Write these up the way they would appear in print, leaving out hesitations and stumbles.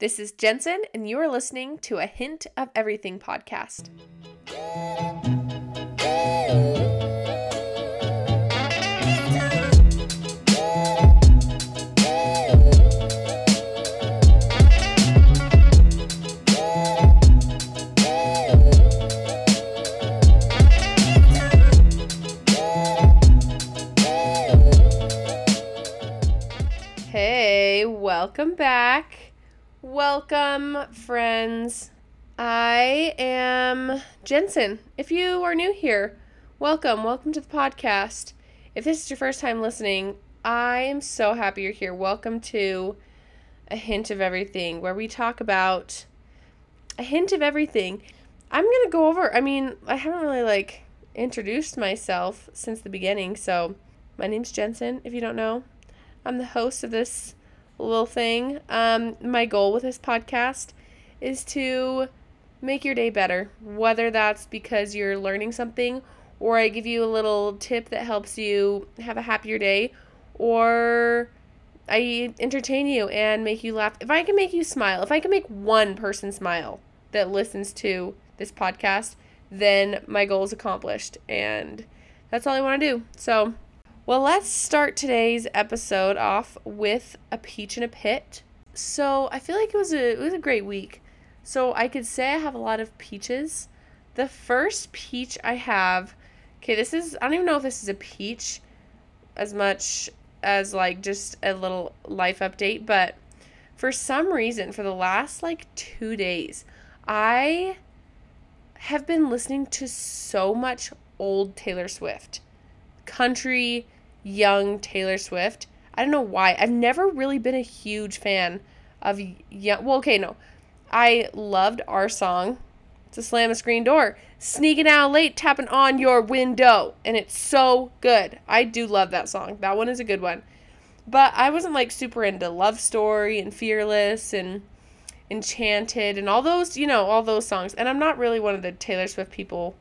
This is Jensen, and you are listening to a Hint of Everything podcast. Hey, welcome back. Welcome, friends. I am Jensen. If you are new here, welcome to the podcast. If this is your first time listening, I am so happy you're here. Welcome to A Hint of Everything, where we talk about a hint of everything. I'm going to go over, I haven't really introduced myself since the beginning, so my name's Jensen, if you don't know. I'm the host of this little thing. My goal with this podcast is to make your day better, whether that's because you're learning something or I give you a little tip that helps you have a happier day, or I entertain you and make you laugh. If I can make you smile, if I can make one person smile that listens to this podcast, then my goal is accomplished, and that's all I want to do. So well, let's start today's episode off with a peach in a pit. So I feel like it was a great week. So I could say I have a lot of peaches. The first peach I have, okay, I don't even know if this is a peach as much as just a little life update, but for some reason, for the last 2 days, I have been listening to so much old Taylor Swift. Country, young Taylor Swift. I don't know why. I've never really been a huge fan of young. Well, okay, no. I loved our song, "To Slam a Screen Door," sneaking out late, tapping on your window, and it's so good. I do love that song. That one is a good one. But I wasn't super into Love Story and Fearless and Enchanted and all those, all those songs. And I'm not really one of the Taylor Swift people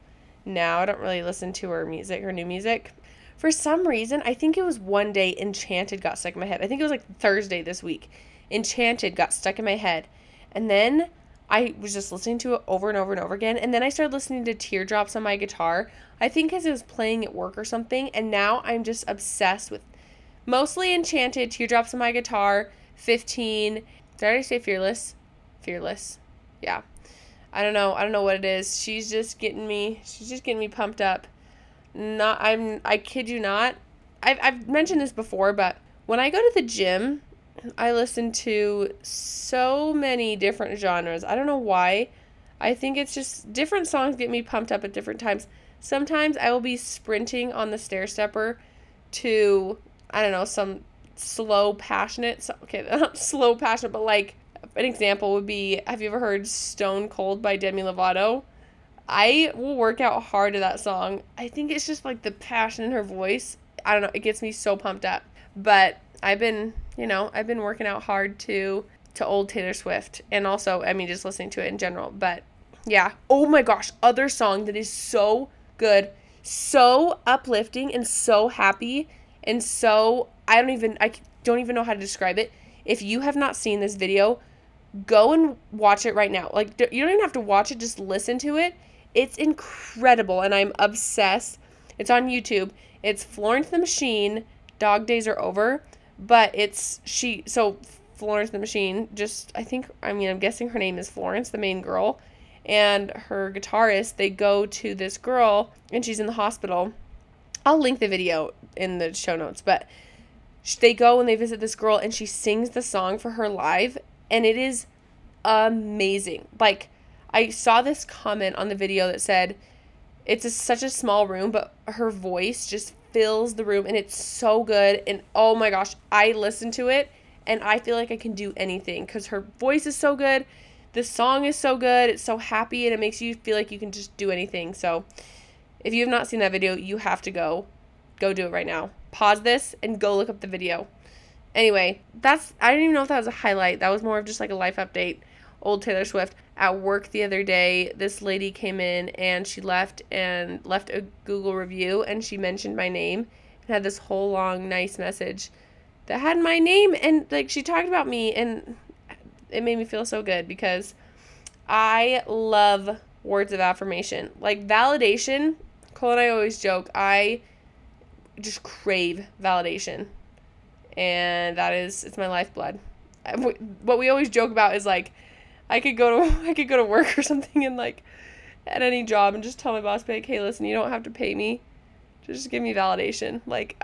now. I don't really listen to her music, her new music. For some reason, I think it was one day Enchanted got stuck in my head. I think it was Thursday this week. Enchanted got stuck in my head. And then I was just listening to it over and over and over again. And then I started listening to Teardrops on my guitar. I think because it was playing at work or something. And now I'm just obsessed with mostly Enchanted, Teardrops on my guitar, 15. Did I already say Fearless? Fearless. Yeah. I don't know what it is. She's just getting me pumped up. I kid you not. I've mentioned this before, but when I go to the gym, I listen to so many different genres. I don't know why. I think it's just different songs get me pumped up at different times. Sometimes I will be sprinting on the stair stepper to, I don't know, some not slow passionate, but an example would be, have you ever heard "Stone Cold" by Demi Lovato? I will work out hard to that song. I think it's just the passion in her voice. I don't know. It gets me so pumped up. But I've been working out hard to old Taylor Swift, and also, just listening to it in general. But yeah. Oh my gosh. Other song that is so good, so uplifting, and so happy, and so I don't even know how to describe it. If you have not seen this video, go and watch it right now. You don't even have to watch it. Just listen to it. It's incredible, and I'm obsessed. It's on YouTube. It's Florence and the Machine, "Dog Days Are Over," but Florence and the Machine, I'm guessing her name is Florence, the main girl, and her guitarist, they go to this girl, and she's in the hospital. I'll link the video in the show notes, but they go and they visit this girl, and she sings the song for her live, and it is amazing. I saw this comment on the video that said, it's such a small room, but her voice just fills the room, and it's so good, and oh my gosh, I listen to it, and I feel like I can do anything, because her voice is so good, the song is so good, it's so happy, and it makes you feel like you can just do anything. So if you have not seen that video, you have to go do it right now. Pause this and go look up the video. Anyway, I don't even know if that was a highlight. That was more of just a life update. Old Taylor Swift. At work the other day, this lady came in and she left a Google review, and she mentioned my name and had this whole long nice message that had my name, and she talked about me, and it made me feel so good because I love words of affirmation. Like validation, Cole and I always joke, I just crave validation. And that is, it's my lifeblood. What we always joke about is like, I could go to work or something and like at any job and just tell my boss, be like, hey, listen, you don't have to pay me. Just give me validation. Like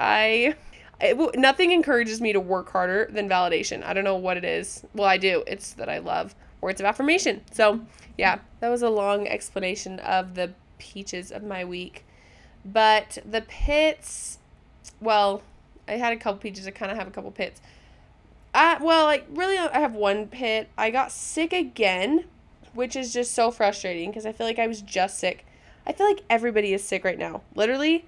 nothing encourages me to work harder than validation. I don't know what it is. Well, I do. It's that I love words of affirmation. So yeah, that was a long explanation of the peaches of my week, but the pits, well, I had a couple peaches. I kind of have a couple pits. I have one pit. I got sick again, which is just so frustrating because I feel like I was just sick. I feel like everybody is sick right now. Literally,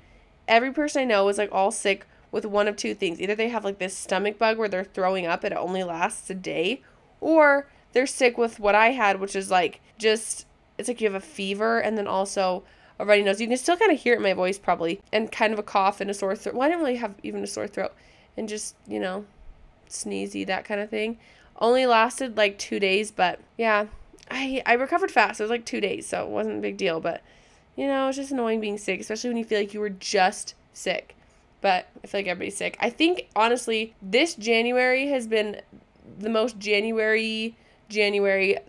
every person I know is, like, all sick with one of two things. Either they have, like, this stomach bug where they're throwing up and it only lasts a day, or they're sick with what I had, which is, like, just, it's like you have a fever and then also a runny nose. You can still kind of hear it in my voice probably, and kind of a cough and a sore throat. Well, I didn't really have even a sore throat, and just, you know, sneezy, that kind of thing. Only lasted like 2 days, but yeah, I recovered fast. It was like 2 days, so it wasn't a big deal, but you know, it's just annoying being sick, especially when you feel like you were just sick. But I feel like everybody's sick. I think honestly this January has been the most January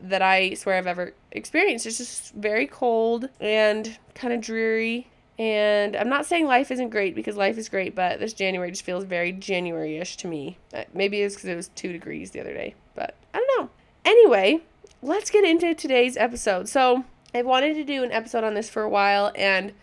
that I swear I've ever experienced. It's just very cold and kind of dreary. And I'm not saying life isn't great, because life is great, but this January just feels very January-ish to me. Maybe it's because it was 2 degrees the other day, but I don't know. Anyway, let's get into today's episode. So I wanted to do an episode on this for a while, and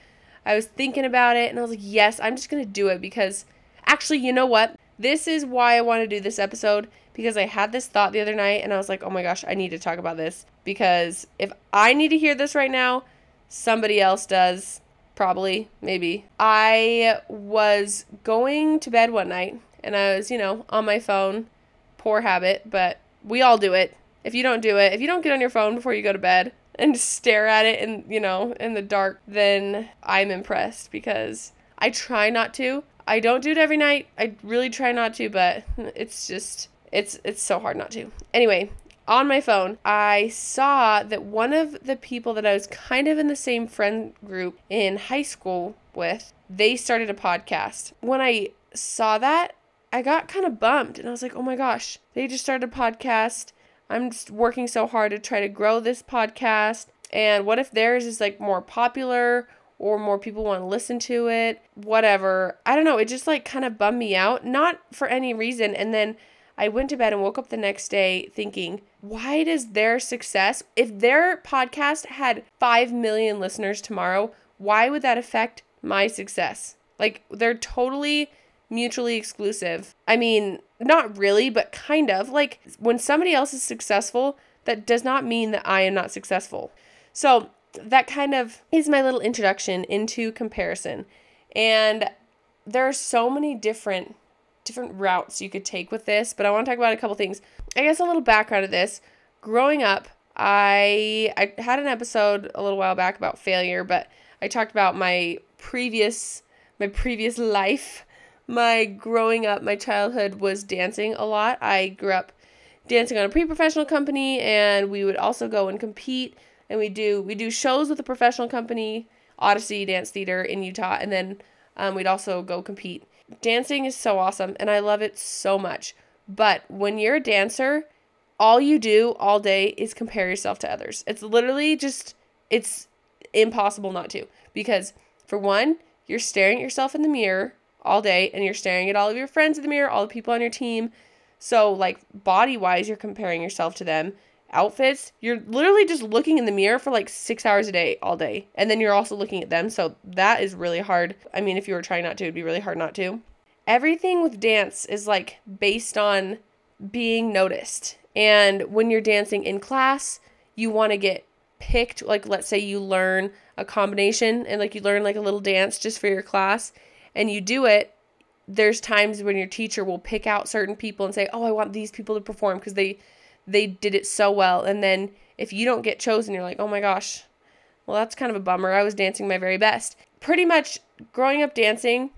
I was thinking about it, and I was like, yes, I'm just going to do it, because actually, you know what? This is why I want to do this episode, because I had this thought the other night, and I was like, oh my gosh, I need to talk about this, because if I need to hear this right now, somebody else does. Probably, maybe. I was going to bed one night and I was, you know, on my phone. Poor habit, but we all do it. If you don't do it, if you don't get on your phone before you go to bed and stare at it and, you know, in the dark, then I'm impressed, because I try not to. I don't do it every night. I really try not to, but it's just, it's so hard not to. Anyway, on my phone, I saw that one of the people that I was kind of in the same friend group in high school with, they started a podcast. When I saw that, I got kind of bummed, and I was like, oh my gosh, they just started a podcast. I'm just working so hard to try to grow this podcast. And what if theirs is like more popular or more people want to listen to it? Whatever. I don't know. It just like kind of bummed me out, not for any reason. And then I went to bed and woke up the next day thinking, why does their success, if their podcast had 5 million listeners tomorrow, why would that affect my success? Like, they're totally mutually exclusive. I mean, not really, but kind of. Like, when somebody else is successful, that does not mean that I am not successful. So that kind of is my little introduction into comparison. And there are so many different routes you could take with this, but I want to talk about a couple things. I guess a little background of this. Growing up, I had an episode a little while back about failure, but I talked about my previous life. My growing up, my childhood was dancing a lot. I grew up dancing on a pre-professional company, and we would also go and compete, and we do shows with a professional company, Odyssey Dance Theater in Utah, and then we'd also go compete. Dancing is so awesome, and I love it so much. But when you're a dancer, all you do all day is compare yourself to others. It's literally just, it's impossible not to. Because for one, you're staring at yourself in the mirror all day, and you're staring at all of your friends in the mirror, all the people on your team. So like body-wise, you're comparing yourself to them. Outfits, you're literally just looking in the mirror for like 6 hours a day all day, and then you're also looking at them, so that is really hard. I mean, if you were trying not to, it'd be really hard not to. Everything with dance is like based on being noticed, and when you're dancing in class, you want to get picked. Like, let's say you learn a combination and like you learn like a little dance just for your class and you do it. There's times when your teacher will pick out certain people and say, oh, I want these people to perform because they did it so well. And then if you don't get chosen, you're like, oh my gosh, well, that's kind of a bummer. I was dancing my very best. Pretty much growing up dancing,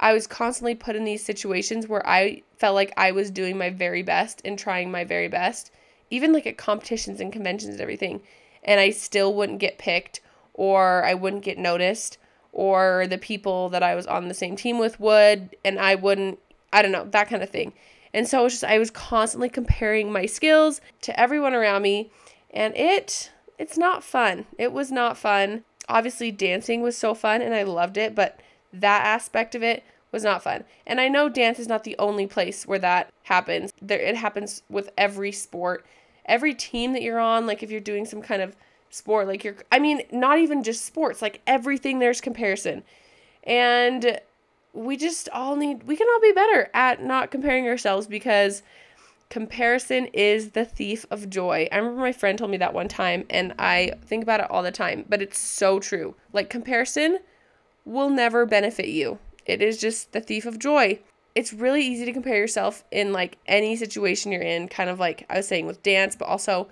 I was constantly put in these situations where I felt like I was doing my very best and trying my very best, even like at competitions and conventions and everything, and I still wouldn't get picked, or I wouldn't get noticed, or the people that I was on the same team with would, and I wouldn't, I don't know, that kind of thing. And so it was just, I was constantly comparing my skills to everyone around me, and it's not fun. It was not fun. Obviously dancing was so fun and I loved it, but that aspect of it was not fun. And I know dance is not the only place where that happens. It happens with every sport, every team that you're on. Like if you're doing some kind of sport, like not even just sports, like everything, there's comparison. And we can all be better at not comparing ourselves, because comparison is the thief of joy. I remember my friend told me that one time, and I think about it all the time, but it's so true. Like comparison will never benefit you. It is just the thief of joy. It's really easy to compare yourself in like any situation you're in, kind of like I was saying with dance, but also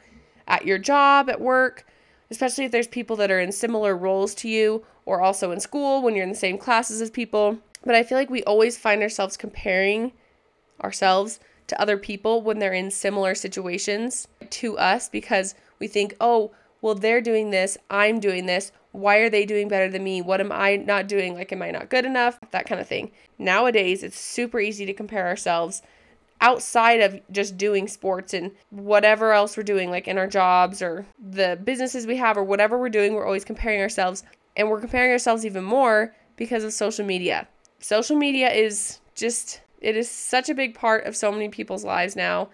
at your job, at work, especially if there's people that are in similar roles to you, or also in school when you're in the same classes as people. But I feel like we always find ourselves comparing ourselves to other people when they're in similar situations to us, because we think, oh, well, they're doing this, I'm doing this. Why are they doing better than me? What am I not doing? Like, am I not good enough? That kind of thing. Nowadays, it's super easy to compare ourselves outside of just doing sports and whatever else we're doing, like in our jobs or the businesses we have or whatever we're doing, we're always comparing ourselves, and we're comparing ourselves even more because of social media. Social media is just, it is such a big part of so many people's lives now,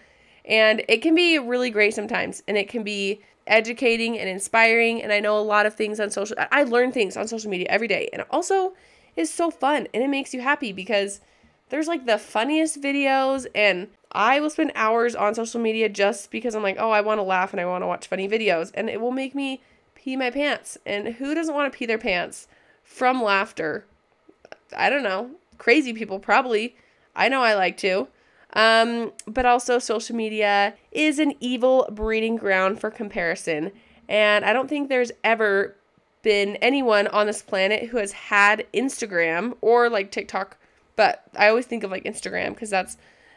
and it can be really great sometimes, and it can be educating and inspiring. And I know a lot of things on social, I learn things on social media every day, and it also is so fun and it makes you happy because there's like the funniest videos, and I will spend hours on social media just because I'm like, oh, I want to laugh and I want to watch funny videos, and it will make me pee my pants. And who doesn't want to pee their pants from laughter? I don't know. Crazy people probably. I know I like to. But also social media is an evil breeding ground for comparison. And I don't think there's ever been anyone on this planet who has had Instagram or like TikTok, but I always think of like Instagram because that's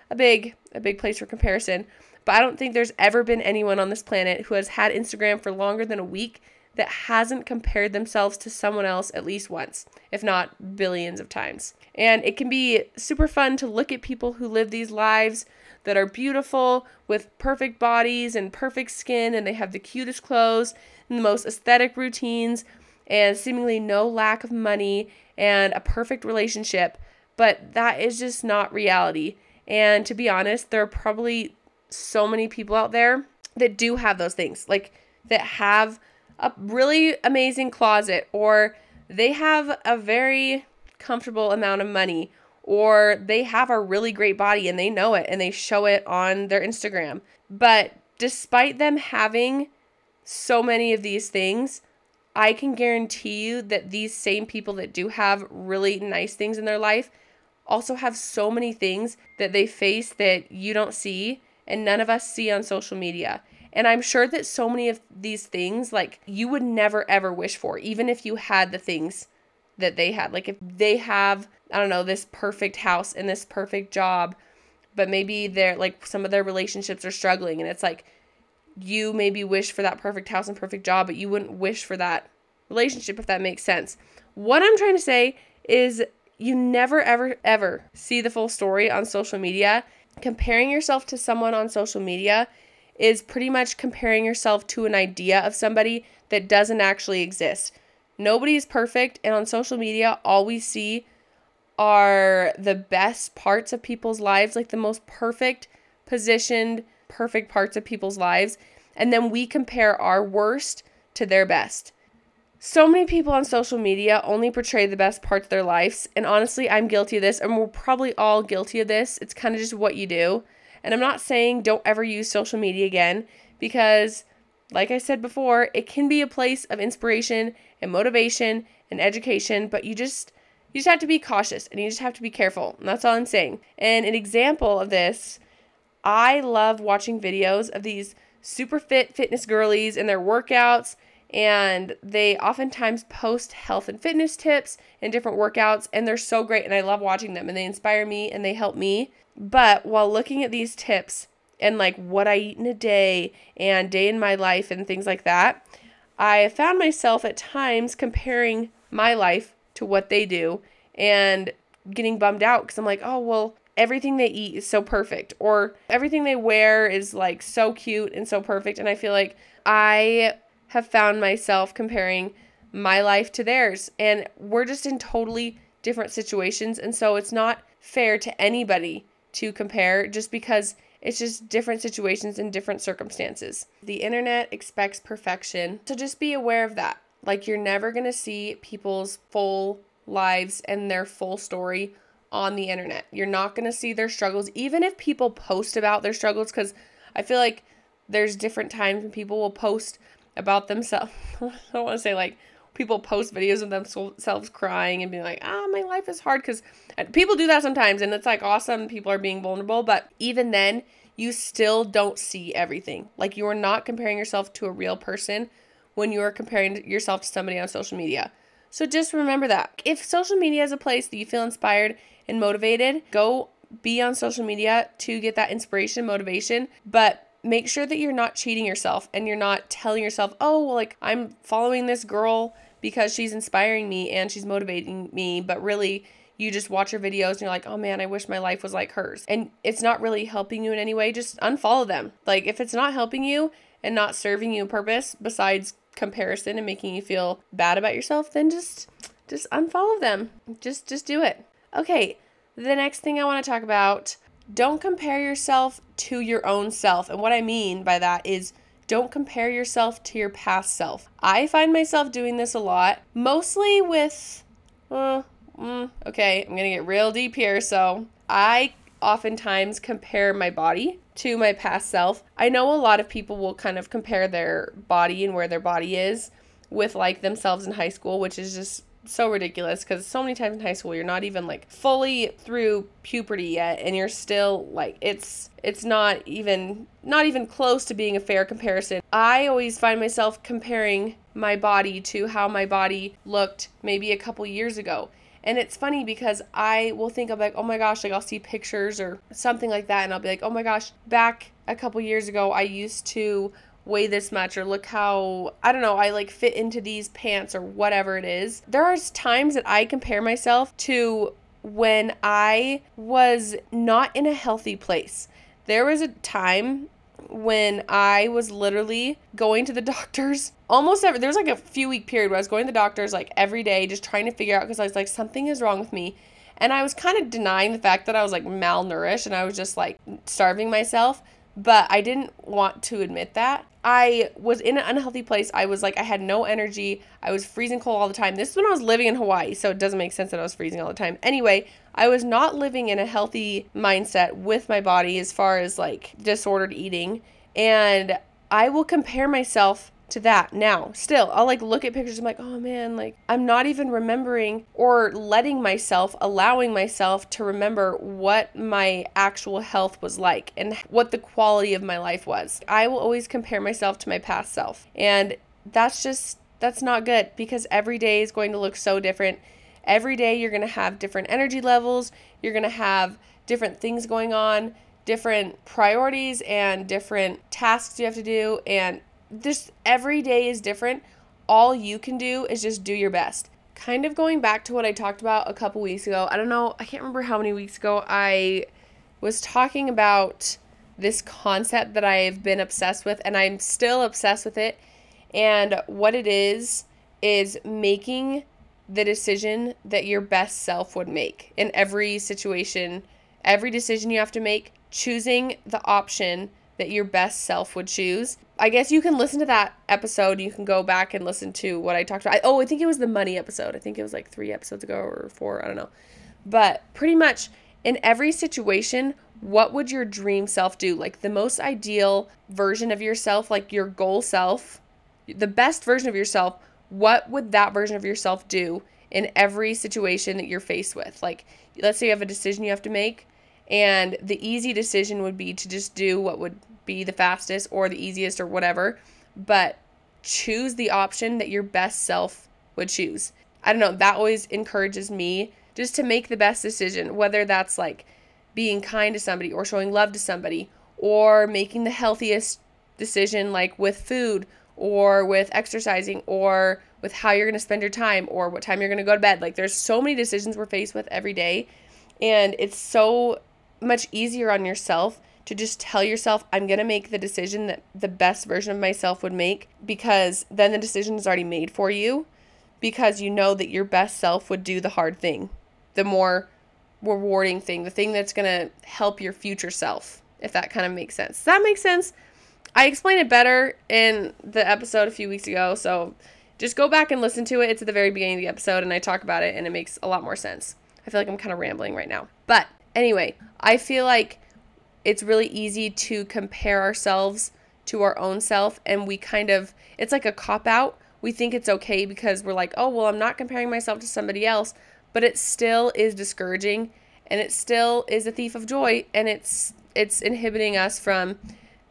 a big place for comparison. But I don't think there's ever been anyone on this planet who has had Instagram for longer than a week that hasn't compared themselves to someone else at least once, if not billions of times. And it can be super fun to look at people who live these lives that are beautiful with perfect bodies and perfect skin, and they have the cutest clothes and the most aesthetic routines and seemingly no lack of money and a perfect relationship. But that is just not reality. And to be honest, there are probably so many people out there that do have those things, like that have a really amazing closet, or they have a very comfortable amount of money, or they have a really great body and they know it and they show it on their Instagram. But despite them having so many of these things, I can guarantee you that these same people that do have really nice things in their life also have so many things that they face that you don't see and none of us see on social media. And I'm sure that so many of these things, like, you would never, ever wish for, even if you had the things that they had. Like if they have, I don't know, this perfect house and this perfect job, but maybe they're like, some of their relationships are struggling, and it's like, you maybe wish for that perfect house and perfect job, but you wouldn't wish for that relationship, if that makes sense. What I'm trying to say is you never, ever, ever see the full story on social media. Comparing yourself to someone on social media is pretty much comparing yourself to an idea of somebody that doesn't actually exist. Nobody is perfect, and on social media, all we see are the best parts of people's lives, like the most perfect positioned, perfect parts of people's lives, and then we compare our worst to their best. So many people on social media only portray the best parts of their lives, and honestly, I'm guilty of this, and we're probably all guilty of this. It's kind of just what you do. And I'm not saying don't ever use social media again, because like I said before, it can be a place of inspiration and motivation and education, but you just have to be cautious and you just have to be careful. And that's all I'm saying. And an example of this, I love watching videos of these super fit fitness girlies and their workouts, and they oftentimes post health and fitness tips and different workouts, and they're so great, and I love watching them, and they inspire me and they help me. But while looking at these tips, and like what I eat in a day and day in my life and things like that, I found myself at times comparing my life to what they do and getting bummed out because I'm like, oh, well, everything they eat is so perfect, or everything they wear is like so cute and so perfect. And I feel like I have found myself comparing my life to theirs, and we're just in totally different situations. And so it's not fair to anybody to compare just because it's just different situations and different circumstances. The internet expects perfection. So just be aware of that. Like, you're never going to see people's full lives and their full story on the internet. You're not going to see their struggles, even if people post about their struggles, because I feel like there's different times when people will post about themselves. I don't want to say like people post videos of themselves crying and being like, my life is hard, because people do that sometimes, and it's like awesome, people are being vulnerable, but even then you still don't see everything. Like, you are not comparing yourself to a real person when you are comparing yourself to somebody on social media. So just remember that. If social media is a place that you feel inspired and motivated, go be on social media to get that inspiration, motivation, but make sure that you're not cheating yourself and you're not telling yourself, oh, well, like, I'm following this girl because she's inspiring me and she's motivating me, but really you just watch her videos and you're like, oh man, I wish my life was like hers. And it's not really helping you in any way. Just unfollow them. Like, if it's not helping you and not serving you a purpose besides comparison and making you feel bad about yourself, then just unfollow them. Just do it. Okay, the next thing I want to talk about, don't compare yourself to your own self. And what I mean by that is don't compare yourself to your past self. I find myself doing this a lot, mostly with, okay, I'm going to get real deep here. So I oftentimes compare my body to my past self. I know a lot of people will kind of compare their body and where their body is with like themselves in high school, which is just so ridiculous, because so many times in high school you're not even like fully through puberty yet, and you're still like, it's not even close to being a fair comparison. I always find myself comparing my body to how my body looked maybe a couple years ago. And it's funny because I will think of like, oh my gosh, like I'll see pictures or something like that, and I'll be like, oh my gosh, back a couple years ago, I used to weigh this much, or look how, I don't know, I like fit into these pants or whatever it is. There are times that I compare myself to when I was not in a healthy place. There was a time when I was literally going to the doctors almost every, there was like a few week period where I was going to the doctors like every day, just trying to figure out, because I was like, something is wrong with me. And I was kind of denying the fact that I was like malnourished and I was just like starving myself, but I didn't want to admit that. I was in an unhealthy place. I was like, I had no energy. I was freezing cold all the time. This is when I was living in Hawaii, so it doesn't make sense that I was freezing all the time. Anyway, I was not living in a healthy mindset with my body as far as like disordered eating. And I will compare myself to that now. Still, I'll like look at pictures. I'm like, oh man, like I'm not even remembering or allowing myself to remember what my actual health was like and what the quality of my life was. I will always compare myself to my past self. And that's not good, because every day is going to look so different. Every day you're going to have different energy levels. You're going to have different things going on, different priorities and different tasks you have to do. And this, every day is different. All you can do is just do your best. Kind of going back to what I talked about a couple weeks ago. I don't know, I can't remember how many weeks ago I was talking about this concept that I've been obsessed with, and I'm still obsessed with it. And what it is making the decision that your best self would make in every situation, every decision you have to make, choosing the option that your best self would choose. I guess you can listen to that episode. You can go back and listen to what I talked about. I think it was the money episode. I think it was like 3 episodes ago or 4. I don't know. But pretty much in every situation, what would your dream self do? Like the most ideal version of yourself, like your goal self, the best version of yourself, what would that version of yourself do in every situation that you're faced with? Like, let's say you have a decision you have to make, and the easy decision would be to just do what would be the fastest or the easiest or whatever, but choose the option that your best self would choose. I don't know, that always encourages me just to make the best decision, whether that's like being kind to somebody or showing love to somebody or making the healthiest decision, like with food or with exercising or with how you're going to spend your time or what time you're going to go to bed. Like, there's so many decisions we're faced with every day, and it's so much easier on yourself to just tell yourself, I'm going to make the decision that the best version of myself would make, because then the decision is already made for you, because you know that your best self would do the hard thing, the more rewarding thing, the thing that's going to help your future self, if that kind of makes sense. Does that make sense? I explained it better in the episode a few weeks ago, so just go back and listen to it. It's at the very beginning of the episode, and I talk about it, and it makes a lot more sense. I feel like I'm kind of rambling right now. But anyway, I feel like it's really easy to compare ourselves to our own self, and we kind of, it's like a cop-out. We think it's okay because we're like, oh, well, I'm not comparing myself to somebody else, but it still is discouraging, and it still is a thief of joy, and it's inhibiting us from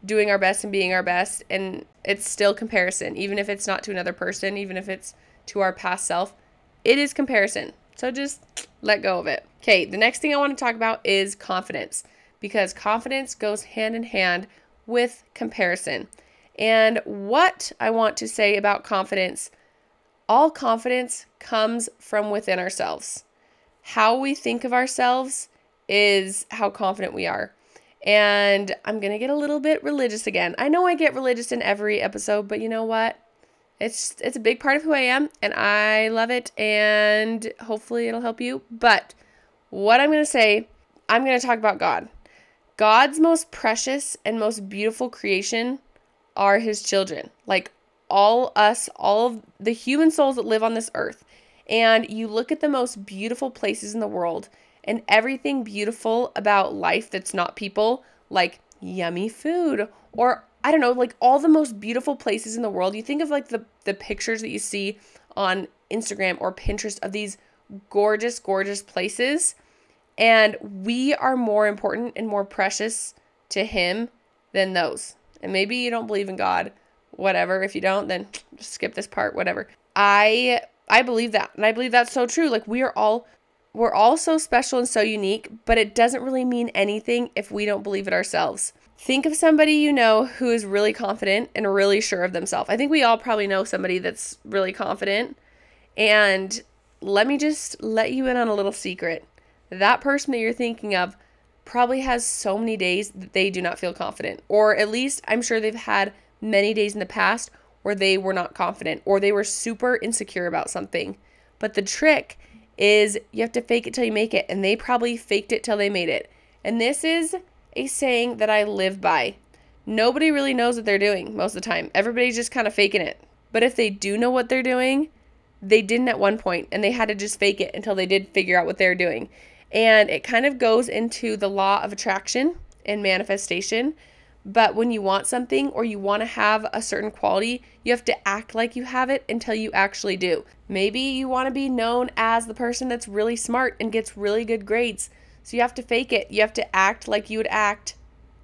doing our best and being our best, and it's still comparison. Even if it's not to another person, even if it's to our past self, it is comparison. So just let go of it. Okay, the next thing I want to talk about is confidence, because confidence goes hand in hand with comparison. And what I want to say about confidence, all confidence comes from within ourselves. How we think of ourselves is how confident we are. And I'm going to get a little bit religious again. I know I get religious in every episode, but you know what? It's a big part of who I am, and I love it, and hopefully it'll help you. But what I'm going to say, I'm going to talk about God. God's most precious and most beautiful creation are his children. Like all of the human souls that live on this earth. And you look at the most beautiful places in the world, and everything beautiful about life that's not people, like yummy food, or I don't know, like all the most beautiful places in the world. You think of like the pictures that you see on Instagram or Pinterest of these gorgeous, gorgeous places. And we are more important and more precious to him than those. And maybe you don't believe in God, whatever. If you don't, then just skip this part, whatever. I believe that. And I believe that's so true. Like we're all so special and so unique, but it doesn't really mean anything if we don't believe it ourselves. Think of somebody you know who is really confident and really sure of themselves. I think we all probably know somebody that's really confident. And let me just let you in on a little secret. That person that you're thinking of probably has so many days that they do not feel confident. Or at least I'm sure they've had many days in the past where they were not confident or they were super insecure about something. But the trick is you have to fake it till you make it. And they probably faked it till they made it. And this is a saying that I live by. Nobody really knows what they're doing most of the time. Everybody's just kind of faking it. But if they do know what they're doing, they didn't at one point, and they had to just fake it until they did figure out what they're doing. And it kind of goes into the law of attraction and manifestation. But when you want something or you want to have a certain quality, you have to act like you have it until you actually do. Maybe you want to be known as the person that's really smart and gets really good grades. So you have to fake it. You have to act like you would act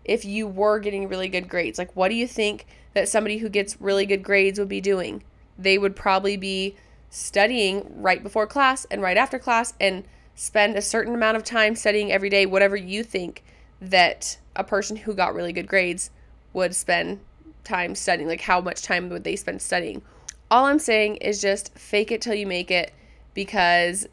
if you were getting really good grades. Like, what do you think that somebody who gets really good grades would be doing? They would probably be studying right before class and right after class, and spend a certain amount of time studying every day, whatever you think that a person who got really good grades would spend time studying. Like, how much time would they spend studying? All I'm saying is just fake it till you make it, because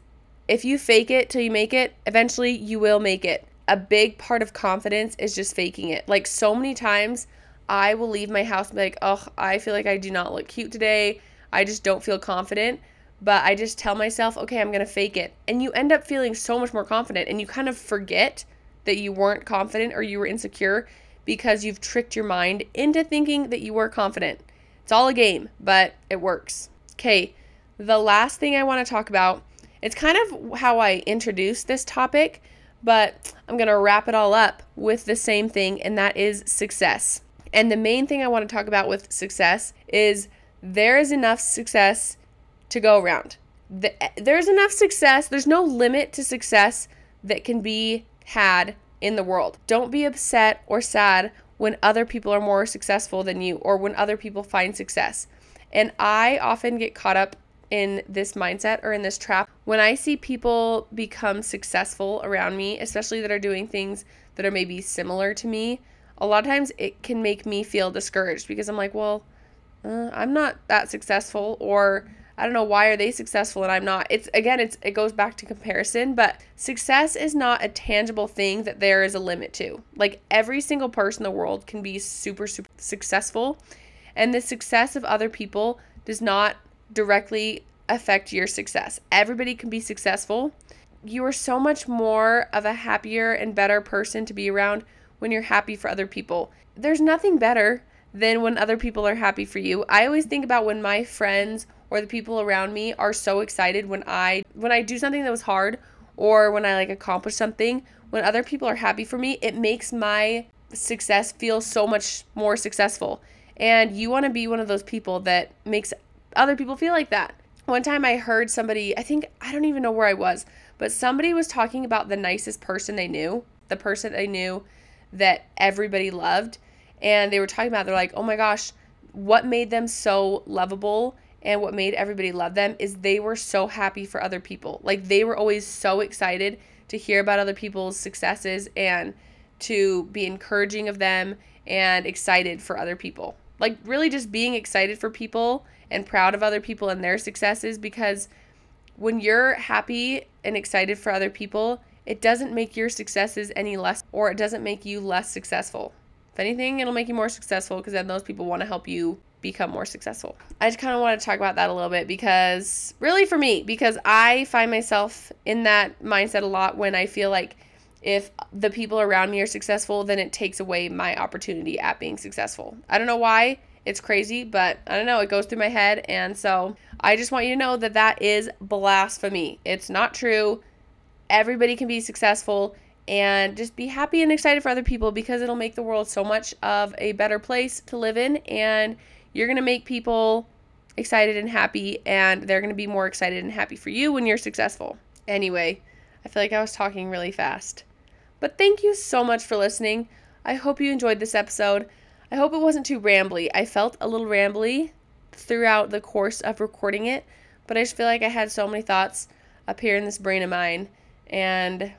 if you fake it till you make it, eventually you will make it. A big part of confidence is just faking it. Like, so many times I will leave my house and be like, oh, I feel like I do not look cute today. I just don't feel confident. But I just tell myself, okay, I'm going to fake it. And you end up feeling so much more confident, and you kind of forget that you weren't confident or you were insecure because you've tricked your mind into thinking that you were confident. It's all a game, but it works. Okay, the last thing I want to talk about, it's kind of how I introduced this topic, but I'm going to wrap it all up with the same thing, and that is success. And the main thing I want to talk about with success is there is enough success to go around. There's enough success. There's no limit to success that can be had in the world. Don't be upset or sad when other people are more successful than you, or when other people find success. And I often get caught up in this mindset or in this trap when I see people become successful around me, especially that are doing things that are maybe similar to me. a lot of times it can make me feel discouraged because I'm like, well, I'm not that successful, or I don't know, why are they successful and I'm not? It goes back to comparison, but success is not a tangible thing that there is a limit to. Like, every single person in the world can be super, super successful, and the success of other people does not directly affect your success. Everybody can be successful. You are so much more of a happier and better person to be around when you're happy for other people. There's nothing better than when other people are happy for you. I always think about when my friends or the people around me are so excited when I do something that was hard, or when I like accomplish something. When other people are happy for me, it makes my success feel so much more successful. And you want to be one of those people that makes other people feel like that. One time I heard somebody, I don't even know where I was, but somebody was talking about the nicest person they knew, the person they knew that everybody loved. And they were talking about, they're like, oh my gosh, what made them so lovable and what made everybody love them is they were so happy for other people. Like, they were always so excited to hear about other people's successes and to be encouraging of them and excited for other people. Like, really just being excited for people and proud of other people and their successes, because when you're happy and excited for other people, it doesn't make your successes any less, or it doesn't make you less successful. If anything, it'll make you more successful, because then those people want to help you become more successful. I just kind of want to talk about that a little bit, because really for me, because I find myself in that mindset a lot when I feel like if the people around me are successful, then it takes away my opportunity at being successful. I don't know why. It's crazy, but I don't know. It goes through my head. And so I just want you to know that that is blasphemy. It's not true. Everybody can be successful, and just be happy and excited for other people, because it'll make the world so much of a better place to live in, and you're going to make people excited and happy, and they're going to be more excited and happy for you when you're successful. Anyway, I feel like I was talking really fast. But thank you so much for listening. I hope you enjoyed this episode. I hope it wasn't too rambly. I felt a little rambly throughout the course of recording it, but I just feel like I had so many thoughts up here in this brain of mine, and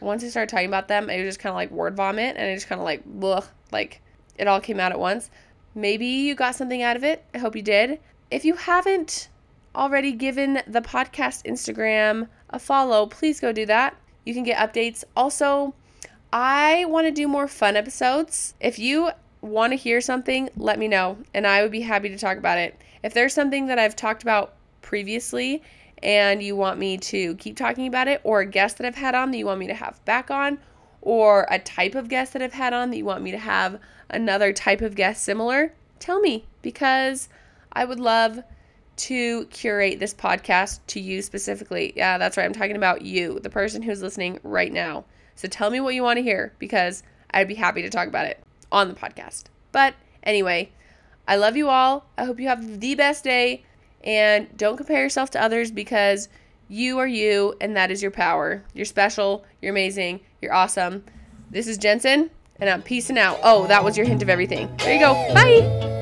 once I started talking about them, it was just kind of like word vomit, and I just kind of like, bleh, like it all came out at once. Maybe you got something out of it. I hope you did. If you haven't already given the podcast Instagram a follow, please go do that. You can get updates. Also, I want to do more fun episodes. If you want to hear something, let me know, and I would be happy to talk about it. If there's something that I've talked about previously and you want me to keep talking about it, or a guest that I've had on that you want me to have back on, or a type of guest that I've had on that you want me to have another type of guest similar, tell me, because I would love to curate this podcast to you specifically. Yeah, that's right. I'm talking about you, the person who's listening right now. So tell me what you want to hear, because I'd be happy to talk about it on the podcast. But anyway, I love you all. I hope you have the best day. And don't compare yourself to others, because you are you, and that is your power. You're special. You're amazing. You're awesome. This is Jensen, and I'm peacing out. Oh, that was your hint of everything. There you go. Bye.